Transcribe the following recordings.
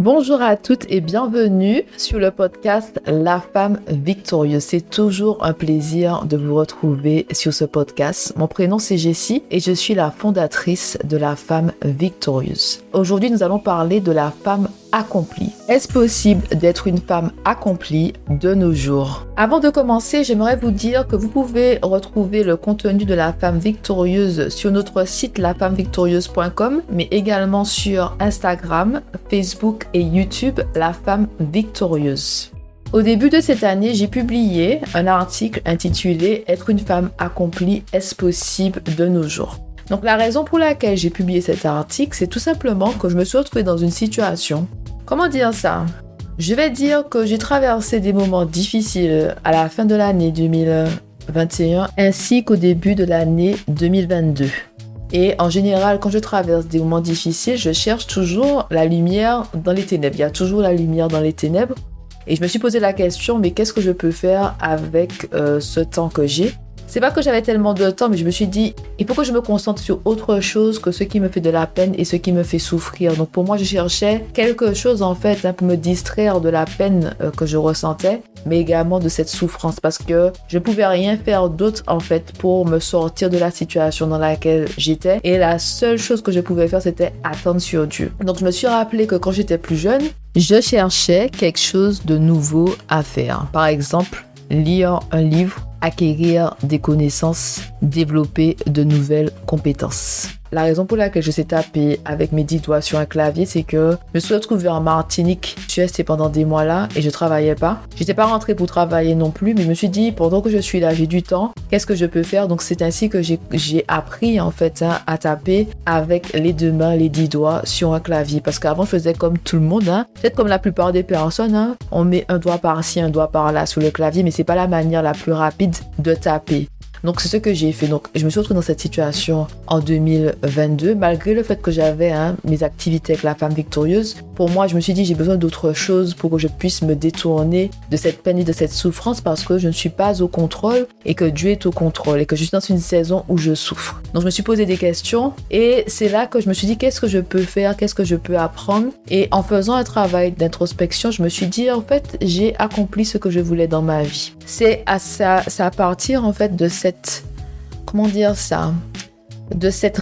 Bonjour à toutes et bienvenue sur le podcast La Femme Victorieuse. C'est toujours un plaisir de vous retrouver sur ce podcast. Mon prénom c'est Jessie et je suis la fondatrice de La Femme Victorieuse. Aujourd'hui, nous allons parler de la femme accomplie. Est-ce possible d'être une femme accomplie de nos jours? Avant de commencer, j'aimerais vous dire que vous pouvez retrouver le contenu de La Femme Victorieuse sur notre site lafemmevictorieuse.com, mais également sur Instagram, Facebook et YouTube, La Femme Victorieuse. Au début de cette année, j'ai publié un article intitulé « Être une femme accomplie, est-ce possible de nos jours ?» Donc la raison pour laquelle j'ai publié cet article, c'est tout simplement que je me suis retrouvée dans une situation. Comment dire ça? Je vais dire que j'ai traversé des moments difficiles à la fin de l'année 2021 ainsi qu'au début de l'année 2022. Et en général, quand je traverse des moments difficiles, je cherche toujours la lumière dans les ténèbres. Il y a toujours la lumière dans les ténèbres. Et je me suis posé la question, mais qu'est-ce que je peux faire avec ce temps que j'ai? C'est pas que j'avais tellement de temps, mais je me suis dit, il faut que je me concentre sur autre chose que ce qui me fait de la peine et ce qui me fait souffrir. Donc pour moi, je cherchais quelque chose en fait pour me distraire de la peine que je ressentais, mais également de cette souffrance parce que je pouvais rien faire d'autre en fait pour me sortir de la situation dans laquelle j'étais. Et la seule chose que je pouvais faire, c'était attendre sur Dieu. Donc je me suis rappelé que quand j'étais plus jeune, je cherchais quelque chose de nouveau à faire. Par exemple, lire un livre, acquérir des connaissances, développer de nouvelles compétences. La raison pour laquelle je sais taper avec mes 10 doigts sur un clavier, c'est que je me suis retrouvée en Martinique. Je suis restée pendant des mois là et je travaillais pas. J'étais pas rentrée pour travailler non plus, mais je me suis dit, pendant que je suis là, j'ai du temps, qu'est-ce que je peux faire? Donc c'est ainsi que j'ai appris en fait à taper avec les 2 mains, les 10 doigts sur un clavier. Parce qu'avant, je faisais comme tout le monde, peut-être comme la plupart des personnes, on met un doigt par-ci, un doigt par-là sur le clavier, mais c'est pas la manière la plus rapide de taper. Donc c'est ce que j'ai fait. Donc je me suis retrouvée dans cette situation en 2022, malgré le fait que j'avais mes activités avec La Femme Victorieuse. Pour moi, je me suis dit j'ai besoin d'autre chose pour que je puisse me détourner de cette peine et de cette souffrance parce que je ne suis pas au contrôle et que Dieu est au contrôle et que je suis dans une saison où je souffre. Donc je me suis posé des questions et c'est là que je me suis dit qu'est-ce que je peux faire, qu'est-ce que je peux apprendre. Et en faisant un travail d'introspection, je me suis dit en fait j'ai accompli ce que je voulais dans ma vie. C'est à ça, c'est à partir en fait de cette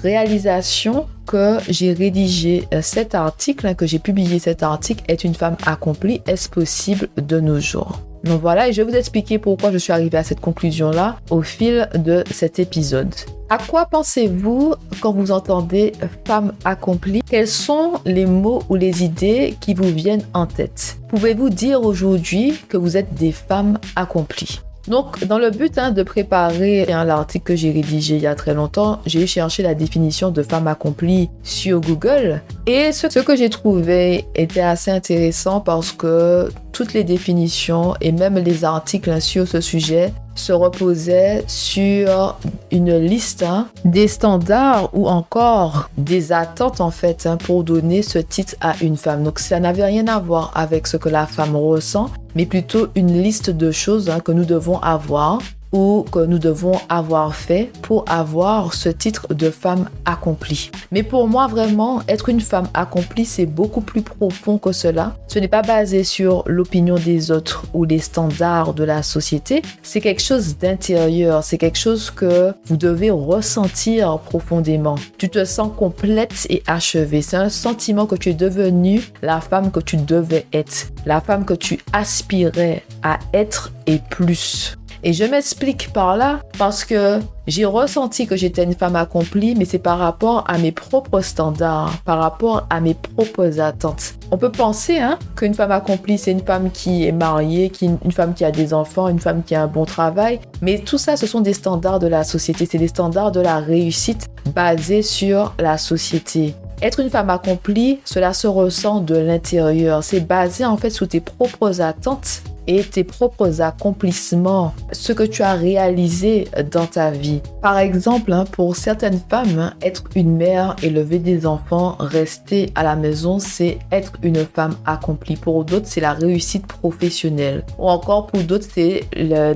réalisation que j'ai rédigé cet article, que j'ai publié cet article, est une femme accomplie, est-ce possible de nos jours? Donc voilà, et je vais vous expliquer pourquoi je suis arrivée à cette conclusion-là au fil de cet épisode. À quoi pensez-vous quand vous entendez femme accomplie? Quels sont les mots ou les idées qui vous viennent en tête? Pouvez-vous dire aujourd'hui que vous êtes des femmes accomplies? Donc, dans le but de préparer l'article que j'ai rédigé il y a très longtemps, j'ai cherché la définition de femme accomplie sur Google. Et ce que j'ai trouvé était assez intéressant parce que toutes les définitions et même les articles sur ce sujet se reposaient sur une liste des standards ou encore des attentes en fait pour donner ce titre à une femme. Donc ça n'avait rien à voir avec ce que la femme ressent, mais plutôt une liste de choses que nous devons avoir ou que nous devons avoir fait pour avoir ce titre de femme accomplie. Mais pour moi, vraiment, être une femme accomplie, c'est beaucoup plus profond que cela. Ce n'est pas basé sur l'opinion des autres ou les standards de la société. C'est quelque chose d'intérieur. C'est quelque chose que vous devez ressentir profondément. Tu te sens complète et achevée. C'est un sentiment que tu es devenue la femme que tu devais être, la femme que tu aspirais à être et plus. Et je m'explique par là parce que j'ai ressenti que j'étais une femme accomplie, mais c'est par rapport à mes propres standards, par rapport à mes propres attentes. On peut penser qu'une femme accomplie, c'est une femme qui est mariée, une femme qui a des enfants, une femme qui a un bon travail. Mais tout ça, ce sont des standards de la société. C'est des standards de la réussite basés sur la société. Être une femme accomplie, cela se ressent de l'intérieur. C'est basé en fait sur tes propres attentes et tes propres accomplissements, ce que tu as réalisé dans ta vie. Par exemple, pour certaines femmes, être une mère, élever des enfants, rester à la maison, c'est être une femme accomplie. Pour d'autres, c'est la réussite professionnelle. Ou encore pour d'autres, c'est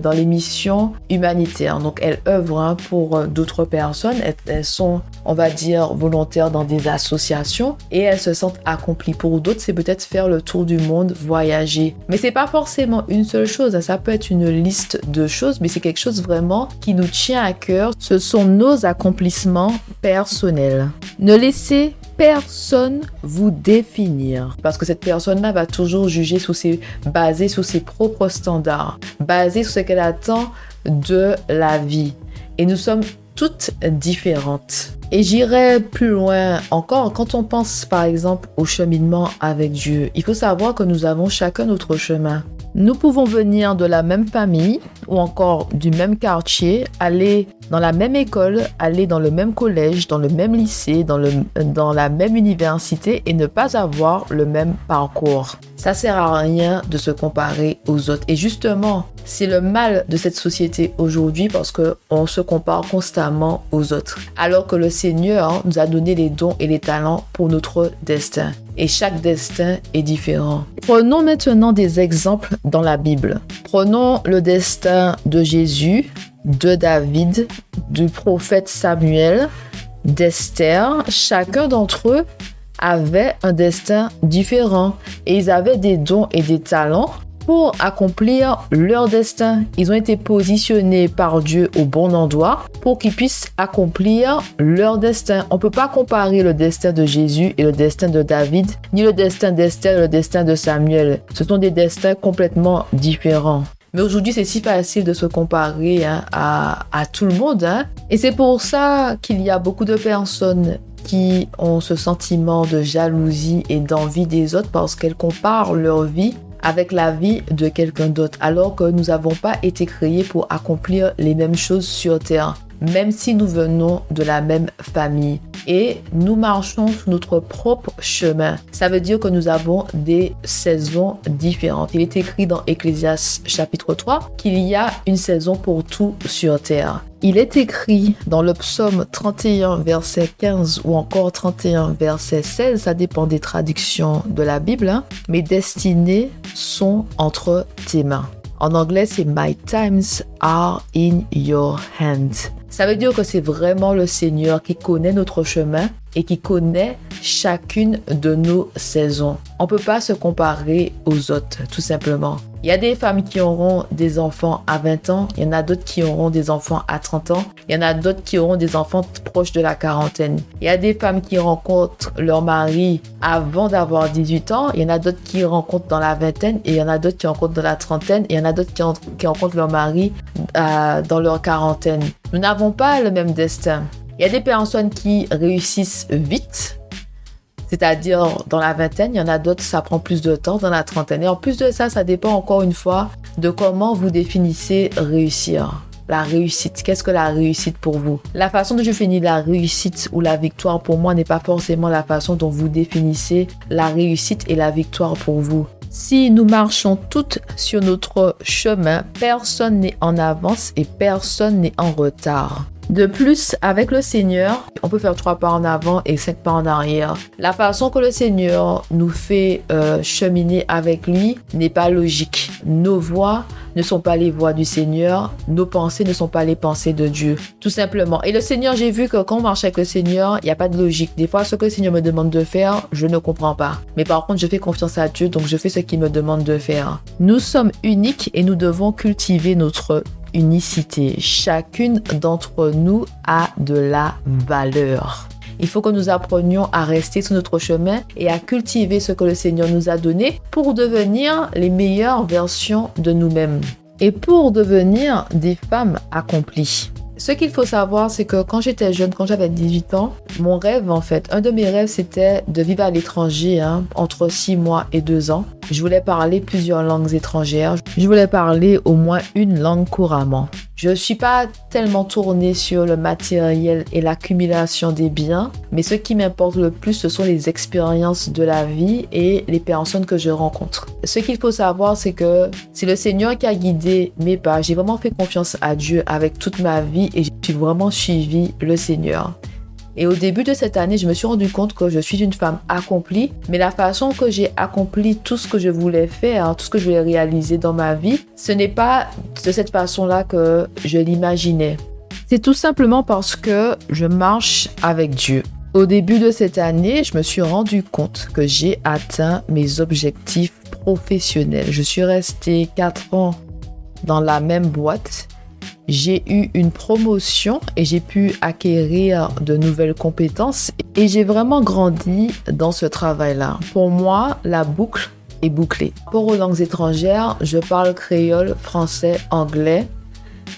dans les missions humanitaires. Donc, elles œuvrent pour d'autres personnes. Elles sont, on va dire, volontaires dans des associations et elles se sentent accomplies. Pour d'autres, c'est peut-être faire le tour du monde, voyager. Mais c'est pas forcément une seule chose. Ça peut être une liste de choses, mais c'est quelque chose vraiment qui nous tient à cœur. Ce sont nos accomplissements personnels. Ne laissez personne vous définir, parce que cette personne-là va toujours juger basée sur ses propres standards, basée sur ce qu'elle attend de la vie. Et nous sommes toutes différentes. Et j'irai plus loin encore, quand on pense par exemple au cheminement avec Dieu, il faut savoir que nous avons chacun notre chemin. Nous pouvons venir de la même famille ou encore du même quartier, aller dans la même école, aller dans le même collège, dans le même lycée, dans la même université et ne pas avoir le même parcours. Ça sert à rien de se comparer aux autres. Et justement, c'est le mal de cette société aujourd'hui parce qu'on se compare constamment aux autres. Alors que le Seigneur nous a donné les dons et les talents pour notre destin. Et chaque destin est différent. Prenons maintenant des exemples dans la Bible. Prenons le destin de Jésus, de David, du prophète Samuel, d'Esther. Chacun d'entre eux avaient un destin différent et ils avaient des dons et des talents pour accomplir leur destin. Ils ont été positionnés par Dieu au bon endroit pour qu'ils puissent accomplir leur destin. On ne peut pas comparer le destin de Jésus et le destin de David, ni le destin d'Esther et le destin de Samuel. Ce sont des destins complètement différents. Mais aujourd'hui, c'est si facile de se comparer à tout le monde. Et c'est pour ça qu'il y a beaucoup de personnes qui ont ce sentiment de jalousie et d'envie des autres parce qu'elles comparent leur vie avec la vie de quelqu'un d'autre, alors que nous n'avons pas été créés pour accomplir les mêmes choses sur Terre, même si nous venons de la même famille. Et nous marchons sur notre propre chemin. Ça veut dire que nous avons des saisons différentes. Il est écrit dans Ecclésiaste chapitre 3 qu'il y a une saison pour tout sur terre. Il est écrit dans le Psaume 31 verset 15 ou encore 31 verset 16, ça dépend des traductions de la Bible, « Mes destinées sont entre tes mains ». En anglais, c'est « My times are in your hands ». Ça veut dire que c'est vraiment le Seigneur qui connaît notre chemin et qui connaît chacune de nos saisons. On ne peut pas se comparer aux autres, tout simplement. Il y a des femmes qui auront des enfants à 20 ans, il y en a d'autres qui auront des enfants à 30 ans, il y en a d'autres qui auront des enfants proches de la quarantaine. Il y a des femmes qui rencontrent leur mari avant d'avoir 18 ans, il y en a d'autres qui rencontrent dans la vingtaine, et il y en a d'autres qui rencontrent dans la trentaine, et il y en a d'autres qui rencontrent leur mari dans leur quarantaine. Nous n'avons pas le même destin. Il y a des personnes qui réussissent vite, c'est-à-dire dans la vingtaine, il y en a d'autres, ça prend plus de temps, dans la trentaine. Et en plus de ça, ça dépend encore une fois de comment vous définissez réussir. La réussite, qu'est-ce que la réussite pour vous? La façon dont je finis la réussite ou la victoire pour moi n'est pas forcément la façon dont vous définissez la réussite et la victoire pour vous. Si nous marchons toutes sur notre chemin, personne n'est en avance et personne n'est en retard. De plus, avec le Seigneur, on peut faire 3 pas en avant et 5 pas en arrière. La façon que le Seigneur nous fait cheminer avec lui n'est pas logique. Nos voies ne sont pas les voies du Seigneur, nos pensées ne sont pas les pensées de Dieu, tout simplement. Et le Seigneur, j'ai vu que quand on marche avec le Seigneur, il n'y a pas de logique. Des fois, ce que le Seigneur me demande de faire, je ne comprends pas. Mais par contre, je fais confiance à Dieu, donc je fais ce qu'il me demande de faire. Nous sommes uniques et nous devons cultiver notre unicité. Chacune d'entre nous a de la valeur. Il faut que nous apprenions à rester sur notre chemin et à cultiver ce que le Seigneur nous a donné pour devenir les meilleures versions de nous-mêmes et pour devenir des femmes accomplies. Ce qu'il faut savoir, c'est que quand j'étais jeune, quand j'avais 18 ans, mon rêve en fait, un de mes rêves, c'était de vivre à l'étranger, entre 6 mois et 2 ans. Je voulais parler plusieurs langues étrangères. Je voulais parler au moins une langue couramment. Je ne suis pas tellement tournée sur le matériel et l'accumulation des biens, mais ce qui m'importe le plus, ce sont les expériences de la vie et les personnes que je rencontre. Ce qu'il faut savoir, c'est que c'est le Seigneur qui a guidé mes pas. J'ai vraiment fait confiance à Dieu avec toute ma vie et j'ai vraiment suivi le Seigneur. Et au début de cette année, je me suis rendu compte que je suis une femme accomplie, mais la façon que j'ai accompli tout ce que je voulais faire, tout ce que je voulais réaliser dans ma vie, ce n'est pas de cette façon-là que je l'imaginais. C'est tout simplement parce que je marche avec Dieu. Au début de cette année, je me suis rendu compte que j'ai atteint mes objectifs professionnels. Je suis restée 4 ans dans la même boîte. J'ai eu une promotion et j'ai pu acquérir de nouvelles compétences et j'ai vraiment grandi dans ce travail-là. Pour moi, la boucle est bouclée. Par rapport aux langues étrangères, je parle créole, français, anglais.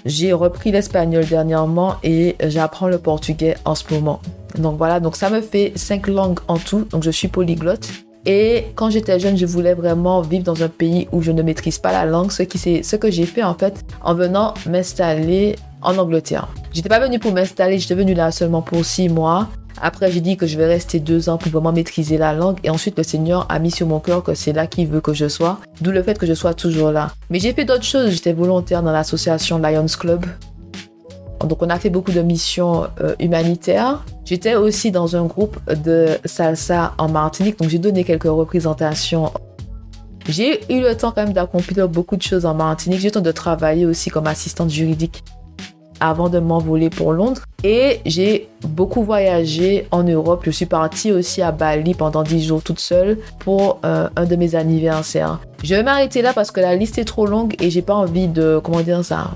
J'ai repris l'espagnol dernièrement et j'apprends le portugais en ce moment. Donc voilà, donc ça me fait 5 langues en tout, donc je suis polyglotte. Et quand j'étais jeune, je voulais vraiment vivre dans un pays où je ne maîtrise pas la langue, c'est ce que j'ai fait en fait en venant m'installer en Angleterre. J'étais pas venue pour m'installer, j'étais venue là seulement pour 6 mois. Après, j'ai dit que je vais rester 2 ans pour vraiment maîtriser la langue. Et ensuite, le Seigneur a mis sur mon cœur que c'est là qu'il veut que je sois, d'où le fait que je sois toujours là. Mais j'ai fait d'autres choses, j'étais volontaire dans l'association Lions Club. Donc, on a fait beaucoup de missions humanitaires. J'étais aussi dans un groupe de salsa en Martinique, donc j'ai donné quelques représentations. J'ai eu le temps quand même d'accomplir beaucoup de choses en Martinique. J'ai eu le temps de travailler aussi comme assistante juridique avant de m'envoler pour Londres. Et j'ai beaucoup voyagé en Europe. Je suis partie aussi à Bali pendant 10 jours toute seule pour un de mes anniversaires. Je vais m'arrêter là parce que la liste est trop longue et j'ai pas envie de... Comment dire ça?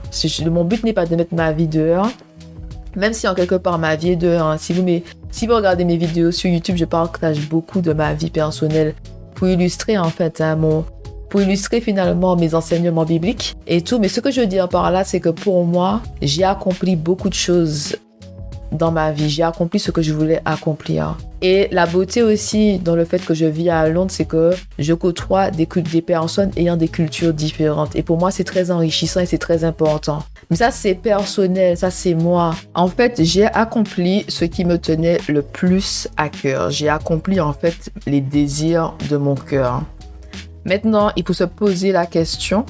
Mon but n'est pas de mettre ma vie dehors. Même si en quelque part ma vie est dehors. Hein, si vous regardez mes vidéos sur YouTube, je partage beaucoup de ma vie personnelle pour illustrer en fait pour illustrer finalement mes enseignements bibliques et tout. Mais ce que je veux dire par là, c'est que pour moi, j'ai accompli beaucoup de choses dans ma vie. J'ai accompli ce que je voulais accomplir. Et la beauté aussi dans le fait que je vis à Londres, c'est que je côtoie des personnes ayant des cultures différentes. Et pour moi, c'est très enrichissant et c'est très important. Mais ça, c'est personnel, ça, c'est moi. En fait, j'ai accompli ce qui me tenait le plus à cœur. J'ai accompli en fait les désirs de mon cœur. Maintenant, il faut se poser la question,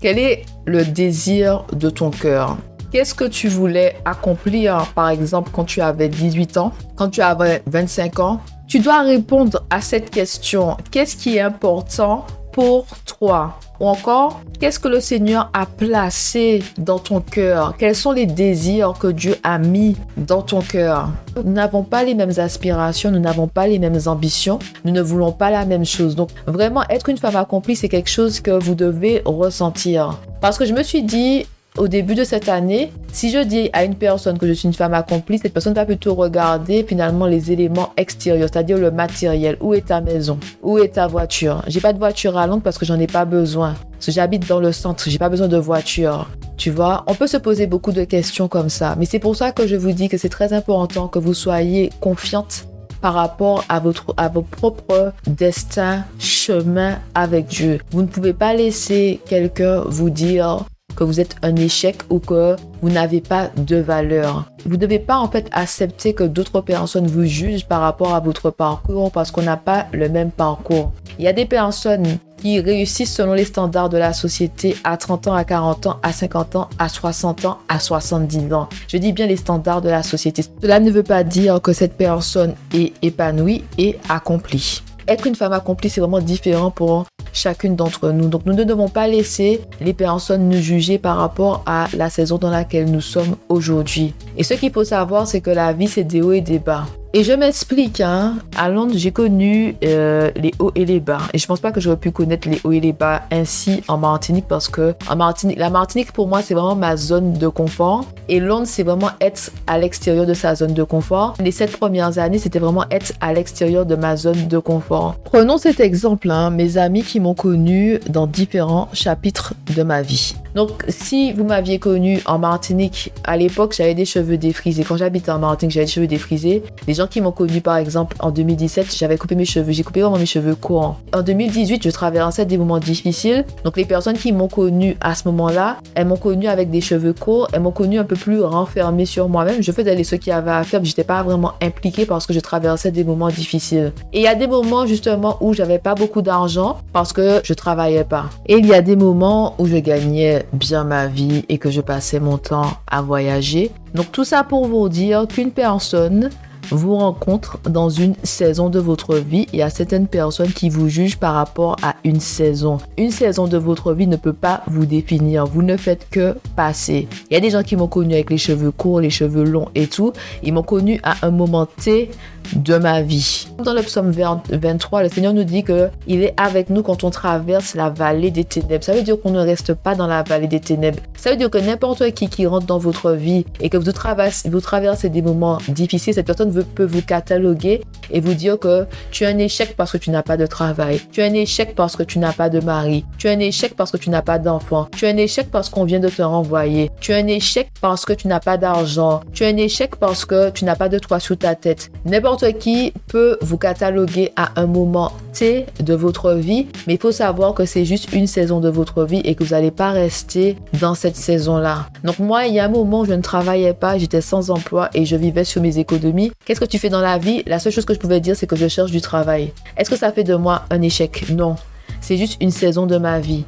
quel est le désir de ton cœur? Qu'est-ce que tu voulais accomplir, par exemple, quand tu avais 18 ans, quand tu avais 25 ans? Tu dois répondre à cette question. Qu'est-ce qui est important pour toi? Ou encore, qu'est-ce que le Seigneur a placé dans ton cœur? Quels sont les désirs que Dieu a mis dans ton cœur? Nous n'avons pas les mêmes aspirations, nous n'avons pas les mêmes ambitions, nous ne voulons pas la même chose. Donc vraiment, être une femme accomplie, c'est quelque chose que vous devez ressentir. Parce que je me suis dit... Au début de cette année, si je dis à une personne que je suis une femme accomplie, cette personne va plutôt regarder finalement les éléments extérieurs, c'est-à-dire le matériel. Où est ta maison? Où est ta voiture? J'ai pas de voiture à Londres parce que j'en ai pas besoin. Parce que j'habite dans le centre, j'ai pas besoin de voiture. Tu vois, on peut se poser beaucoup de questions comme ça. Mais c'est pour ça que je vous dis que c'est très important que vous soyez confiante par rapport à vos propres destins, chemins avec Dieu. Vous ne pouvez pas laisser quelqu'un vous dire que vous êtes un échec ou que vous n'avez pas de valeur. Vous ne devez pas en fait accepter que d'autres personnes vous jugent par rapport à votre parcours parce qu'on n'a pas le même parcours. Il y a des personnes qui réussissent selon les standards de la société à 30 ans, à 40 ans, à 50 ans, à 60 ans, à 70 ans. Je dis bien les standards de la société. Cela ne veut pas dire que cette personne est épanouie et accomplie. Être une femme accomplie, c'est vraiment différent pour chacune d'entre nous. Donc, nous ne devons pas laisser les personnes nous juger par rapport à la saison dans laquelle nous sommes aujourd'hui. Et ce qu'il faut savoir, c'est que la vie, c'est des hauts et des bas. Et je m'explique, hein. À Londres, j'ai connu les hauts et les bas. Et je pense pas que j'aurais pu connaître les hauts et les bas ainsi en Martinique parce que la Martinique, pour moi, c'est vraiment ma zone de confort. Et Londres, c'est vraiment être à l'extérieur de sa zone de confort. Les 7 premières années, c'était vraiment être à l'extérieur de ma zone de confort. Prenons cet exemple, hein, mes amis qui m'ont connu dans différents chapitres de ma vie. Donc, si vous m'aviez connue en Martinique, à l'époque, j'avais des cheveux défrisés. Quand j'habitais en Martinique, j'avais des cheveux défrisés. Les gens qui m'ont connue, par exemple, en 2017, j'avais coupé mes cheveux. J'ai coupé vraiment mes cheveux courts. En 2018, je traversais des moments difficiles. Donc, les personnes qui m'ont connue à ce moment-là, elles m'ont connue avec des cheveux courts. Elles m'ont connue un peu plus renfermée sur moi-même. Je faisais ce qu'il y avait à faire, mais j'étais pas vraiment impliquée parce que je traversais des moments difficiles. Et il y a des moments, justement, où j'avais pas beaucoup d'argent parce que je travaillais pas. Et il y a des moments où je gagnais bien ma vie et que je passais mon temps à voyager. Donc, tout ça pour vous dire qu'une personne vous rencontre dans une saison de votre vie. Il y a certaines personnes qui vous jugent par rapport à une saison. Une saison de votre vie ne peut pas vous définir. Vous ne faites que passer. Il y a des gens qui m'ont connu avec les cheveux courts, les cheveux longs et tout. Ils m'ont connu à un moment T de ma vie. Dans le psaume 23, le Seigneur nous dit qu'il est avec nous quand on traverse la vallée des ténèbres. Ça veut dire qu'on ne reste pas dans la vallée des ténèbres. Ça veut dire que n'importe qui rentre dans votre vie et que vous traversez des moments difficiles, cette personne peut vous cataloguer et vous dire que tu es un échec parce que tu n'as pas de travail, tu es un échec parce que tu n'as pas de mari, tu es un échec parce que tu n'as pas d'enfant, tu es un échec parce qu'on vient de te renvoyer, tu es un échec parce que tu n'as pas d'argent, tu es un échec parce que tu n'as pas de toit sous ta tête. N'importe qui peut vous cataloguer à un moment T de votre vie, mais il faut savoir que c'est juste une saison de votre vie et que vous n'allez pas rester dans cette saison-là. Donc moi, il y a un moment où je ne travaillais pas, j'étais sans emploi et je vivais sur mes économies. Qu'est-ce que tu fais dans la vie? La seule chose que je pouvais dire, c'est que je cherche du travail. Est-ce que ça fait de moi un échec? Non. C'est juste une saison de ma vie.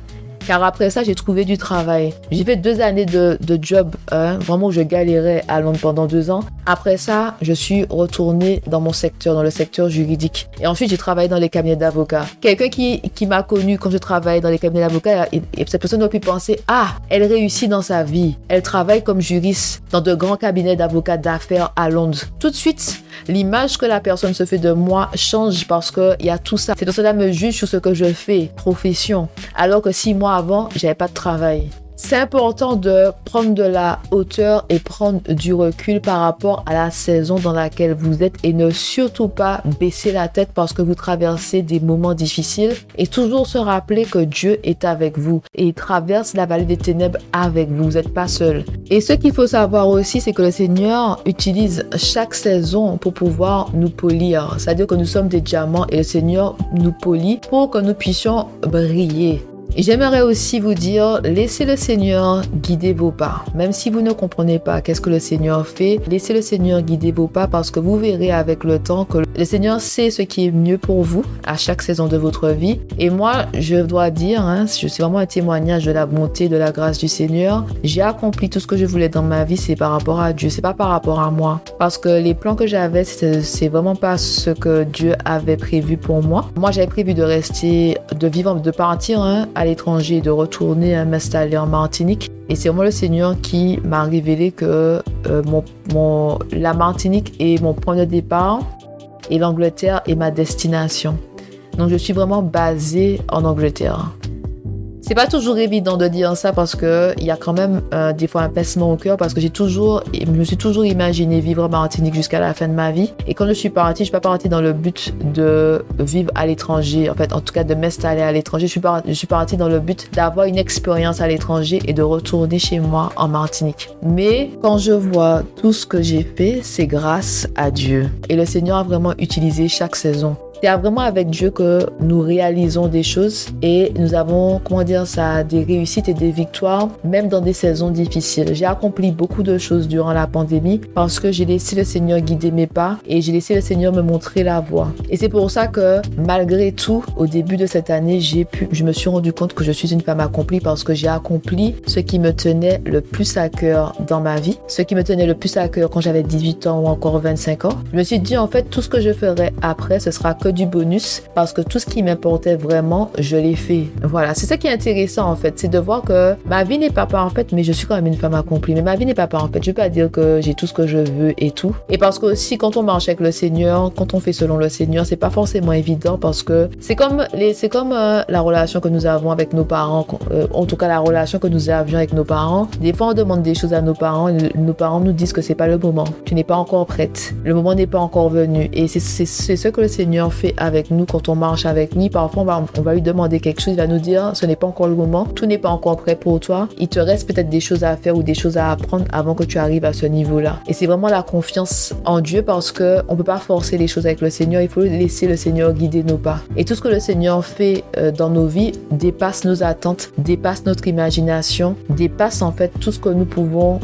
Car après ça, j'ai trouvé du travail. J'ai fait 2 années de job, vraiment où je galérais à Londres pendant 2 ans. Après ça, je suis retournée dans mon secteur, dans le secteur juridique. Et ensuite, j'ai travaillé dans les cabinets d'avocats. Quelqu'un qui m'a connue quand je travaillais dans les cabinets d'avocats, et cette personne aurait pu penser, ah, elle réussit dans sa vie. Elle travaille comme juriste dans de grands cabinets d'avocats d'affaires à Londres. Tout de suite, l'image que la personne se fait de moi change parce qu'il y a tout ça. Cette personne-là me juge sur ce que je fais, profession. Alors que 6 mois avant, j'avais pas de travail. C'est important de prendre de la hauteur et prendre du recul par rapport à la saison dans laquelle vous êtes et ne surtout pas baisser la tête parce que vous traversez des moments difficiles et toujours se rappeler que Dieu est avec vous et il traverse la vallée des ténèbres avec vous. Vous n'êtes pas seul. Et ce qu'il faut savoir aussi, c'est que le Seigneur utilise chaque saison pour pouvoir nous polir. C'est-à-dire que nous sommes des diamants et le Seigneur nous polit pour que nous puissions briller. J'aimerais aussi vous dire, laissez le Seigneur guider vos pas. Même si vous ne comprenez pas qu'est-ce que le Seigneur fait, laissez le Seigneur guider vos pas parce que vous verrez avec le temps que le Seigneur sait ce qui est mieux pour vous à chaque saison de votre vie. Et moi, je dois dire, c'est vraiment un témoignage de la bonté, de la grâce du Seigneur. J'ai accompli tout ce que je voulais dans ma vie, c'est par rapport à Dieu, c'est pas par rapport à moi. Parce que les plans que j'avais, c'est vraiment pas ce que Dieu avait prévu pour moi. Moi, j'avais prévu de rester, de vivre, de partir, à l'étranger, de retourner à m'installer en Martinique. Et c'est vraiment le Seigneur qui m'a révélé que la Martinique est mon point de départ et l'Angleterre est ma destination. Donc je suis vraiment basée en Angleterre. C'est pas toujours évident de dire ça parce que il y a quand même des fois un pincement au cœur parce que je me suis toujours imaginé vivre en Martinique jusqu'à la fin de ma vie. Et quand je suis partie, je suis pas partie dans le but de vivre à l'étranger, en fait, en tout cas de m'installer à l'étranger. Je suis partie dans le but d'avoir une expérience à l'étranger et de retourner chez moi en Martinique. Mais quand je vois tout ce que j'ai fait, c'est grâce à Dieu. Et le Seigneur a vraiment utilisé chaque saison. C'est vraiment avec Dieu que nous réalisons des choses et nous avons, des réussites et des victoires, même dans des saisons difficiles. J'ai accompli beaucoup de choses durant la pandémie parce que j'ai laissé le Seigneur guider mes pas et j'ai laissé le Seigneur me montrer la voie. Et c'est pour ça que, malgré tout, au début de cette année, je me suis rendu compte que je suis une femme accomplie parce que j'ai accompli ce qui me tenait le plus à cœur dans ma vie, ce qui me tenait le plus à cœur quand j'avais 18 ans ou encore 25 ans. Je me suis dit, en fait, tout ce que je ferai après, ce sera du bonus parce que tout ce qui m'importait vraiment, je l'ai fait. Voilà, c'est ça qui est intéressant en fait, c'est de voir que ma vie n'est pas parfaite, mais je suis quand même une femme accomplie. Mais ma vie n'est pas parfaite, je peux pas dire que j'ai tout ce que je veux et tout. Et parce que aussi quand on marche avec le Seigneur, quand on fait selon le Seigneur, c'est pas forcément évident parce que c'est comme la relation que nous avons avec nos parents, en tout cas la relation que nous avions avec nos parents. Des fois on demande des choses à nos parents, et nos parents nous disent que c'est pas le moment, tu n'es pas encore prête, le moment n'est pas encore venu. Et c'est ce que le Seigneur fait avec nous, quand on marche avec lui, parfois on va lui demander quelque chose, il va nous dire ce n'est pas encore le moment, tout n'est pas encore prêt pour toi, il te reste peut-être des choses à faire ou des choses à apprendre avant que tu arrives à ce niveau-là. Et c'est vraiment la confiance en Dieu, parce que on peut pas forcer les choses avec le Seigneur, il faut laisser le Seigneur guider nos pas. Et tout ce que le Seigneur fait dans nos vies dépasse nos attentes, dépasse notre imagination, dépasse en fait tout ce que nous pouvons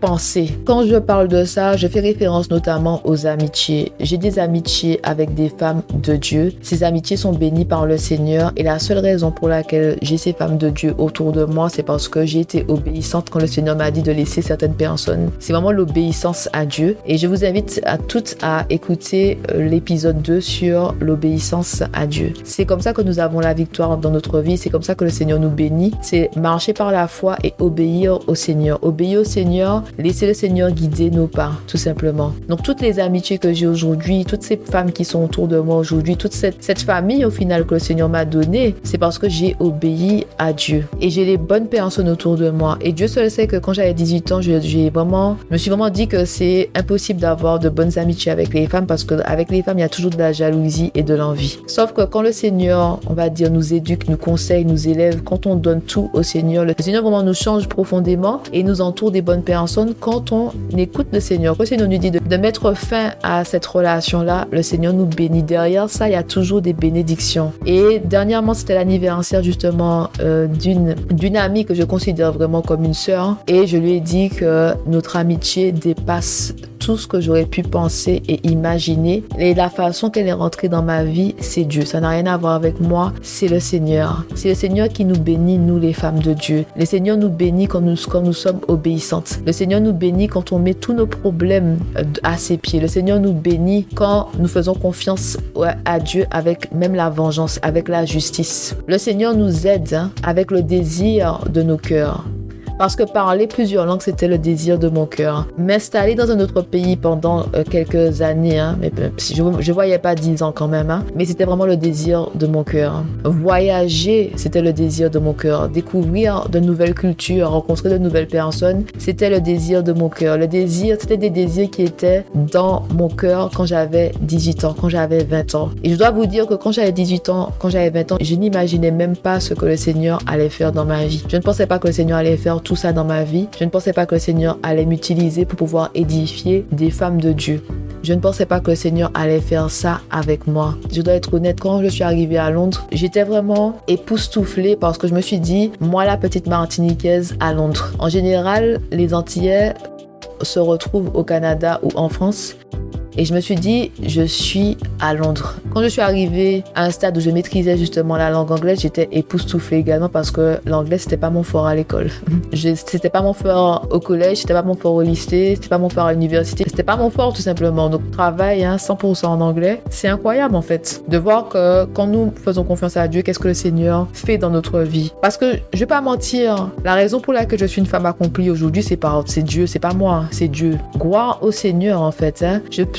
penser. Quand je parle de ça, je fais référence notamment aux amitiés. J'ai des amitiés avec des femmes de Dieu. Ces amitiés sont bénies par le Seigneur et la seule raison pour laquelle j'ai ces femmes de Dieu autour de moi, c'est parce que j'ai été obéissante quand le Seigneur m'a dit de laisser certaines personnes. C'est vraiment l'obéissance à Dieu et je vous invite à toutes à écouter l'épisode 2 sur l'obéissance à Dieu. C'est comme ça que nous avons la victoire dans notre vie, c'est comme ça que le Seigneur nous bénit. C'est marcher par la foi et obéir au Seigneur. Obéir au Seigneur, laisser le Seigneur guider nos pas, tout simplement. Donc toutes les amitiés que j'ai aujourd'hui, toutes ces femmes qui sont autour de moi aujourd'hui, toute cette famille au final que le Seigneur m'a donnée, c'est parce que j'ai obéi à Dieu. Et j'ai les bonnes personnes autour de moi. Et Dieu seul sait que quand j'avais 18 ans, je me suis vraiment dit que c'est impossible d'avoir de bonnes amitiés avec les femmes, parce qu'avec les femmes, il y a toujours de la jalousie et de l'envie. Sauf que quand le Seigneur, on va dire, nous éduque, nous conseille, nous élève, quand on donne tout au Seigneur, le Seigneur vraiment nous change profondément et nous entoure des bonnes personnes. Quand on écoute le Seigneur, quand le Seigneur nous dit de mettre fin à cette relation-là, le Seigneur nous bénit. Derrière ça, il y a toujours des bénédictions. Et dernièrement, c'était l'anniversaire justement d'une amie que je considère vraiment comme une sœur. Et je lui ai dit que notre amitié dépasse tout ce que j'aurais pu penser et imaginer. Et la façon qu'elle est rentrée dans ma vie, c'est Dieu. Ça n'a rien à voir avec moi, c'est le Seigneur. C'est le Seigneur qui nous bénit, nous les femmes de Dieu. Le Seigneur nous bénit quand nous sommes obéissantes. Le Seigneur nous bénit quand on met tous nos problèmes à ses pieds. Le Seigneur nous bénit quand nous faisons confiance à Dieu avec même la vengeance, avec la justice. Le Seigneur nous aide avec le désir de nos cœurs. Parce que parler plusieurs langues, c'était le désir de mon cœur. M'installer dans un autre pays pendant quelques années, mais je voyais pas 10 ans quand même, mais c'était vraiment le désir de mon cœur. Voyager, c'était le désir de mon cœur. Découvrir de nouvelles cultures, rencontrer de nouvelles personnes, c'était le désir de mon cœur. C'était des désirs qui étaient dans mon cœur quand j'avais 18 ans, quand j'avais 20 ans. Et je dois vous dire que quand j'avais 18 ans, quand j'avais 20 ans, je n'imaginais même pas ce que le Seigneur allait faire dans ma vie. Je ne pensais pas que le Seigneur allait faire tout ça dans ma vie. Je ne pensais pas que le Seigneur allait m'utiliser pour pouvoir édifier des femmes de Dieu. Je ne pensais pas que le Seigneur allait faire ça avec moi. Je dois être honnête, quand je suis arrivée à Londres, j'étais vraiment époustouflée parce que je me suis dit, moi la petite Martiniquaise à Londres. En général, les Antillais se retrouvent au Canada ou en France. Et je me suis dit, je suis à Londres. Quand je suis arrivée à un stade où je maîtrisais justement la langue anglaise, j'étais époustouflée également parce que l'anglais, c'était pas mon fort à l'école. C'était pas mon fort au collège, c'était pas mon fort au lycée, c'était pas mon fort à l'université, c'était pas mon fort tout simplement. Donc, travail 100% en anglais, c'est incroyable en fait de voir que quand nous faisons confiance à Dieu, qu'est-ce que le Seigneur fait dans notre vie. Parce que je vais pas mentir, la raison pour laquelle je suis une femme accomplie aujourd'hui, c'est Dieu, c'est pas moi, c'est Dieu. Gloire au Seigneur en fait.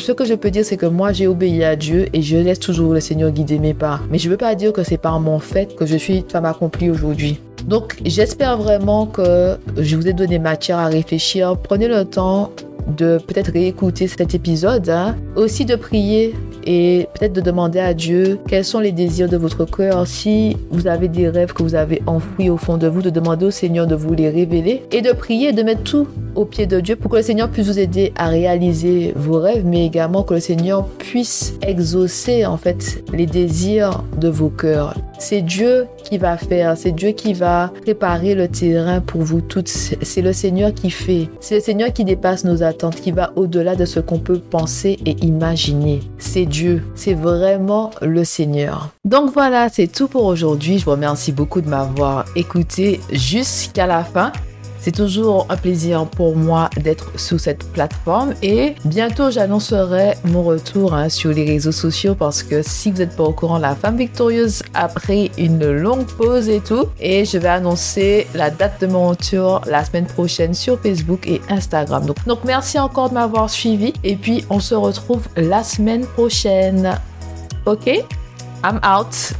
Ce que je peux dire, c'est que moi, j'ai obéi à Dieu et je laisse toujours le Seigneur guider mes pas. Mais je ne veux pas dire que c'est par mon fait que je suis une femme accomplie aujourd'hui. Donc, j'espère vraiment que je vous ai donné matière à réfléchir. Prenez le temps de peut-être réécouter cet épisode, aussi de prier et peut-être de demander à Dieu quels sont les désirs de votre cœur. Si vous avez des rêves que vous avez enfouis au fond de vous, de demander au Seigneur de vous les révéler et de prier et de mettre tout au pied de Dieu pour que le Seigneur puisse vous aider à réaliser vos rêves, mais également que le Seigneur puisse exaucer en fait les désirs de vos cœurs. C'est Dieu qui va faire, c'est Dieu qui va préparer le terrain pour vous toutes. C'est le Seigneur qui fait, c'est le Seigneur qui dépasse nos attentes, qui va au-delà de ce qu'on peut penser et imaginer. C'est Dieu, c'est vraiment le Seigneur. Donc voilà, c'est tout pour aujourd'hui. Je vous remercie beaucoup de m'avoir écouté jusqu'à la fin. C'est toujours un plaisir pour moi d'être sur cette plateforme et bientôt j'annoncerai mon retour sur les réseaux sociaux parce que si vous n'êtes pas au courant, La Femme Victorieuse a pris une longue pause et tout. Et je vais annoncer la date de mon retour la semaine prochaine sur Facebook et Instagram. Donc merci encore de m'avoir suivi et puis on se retrouve la semaine prochaine. Ok, I'm out.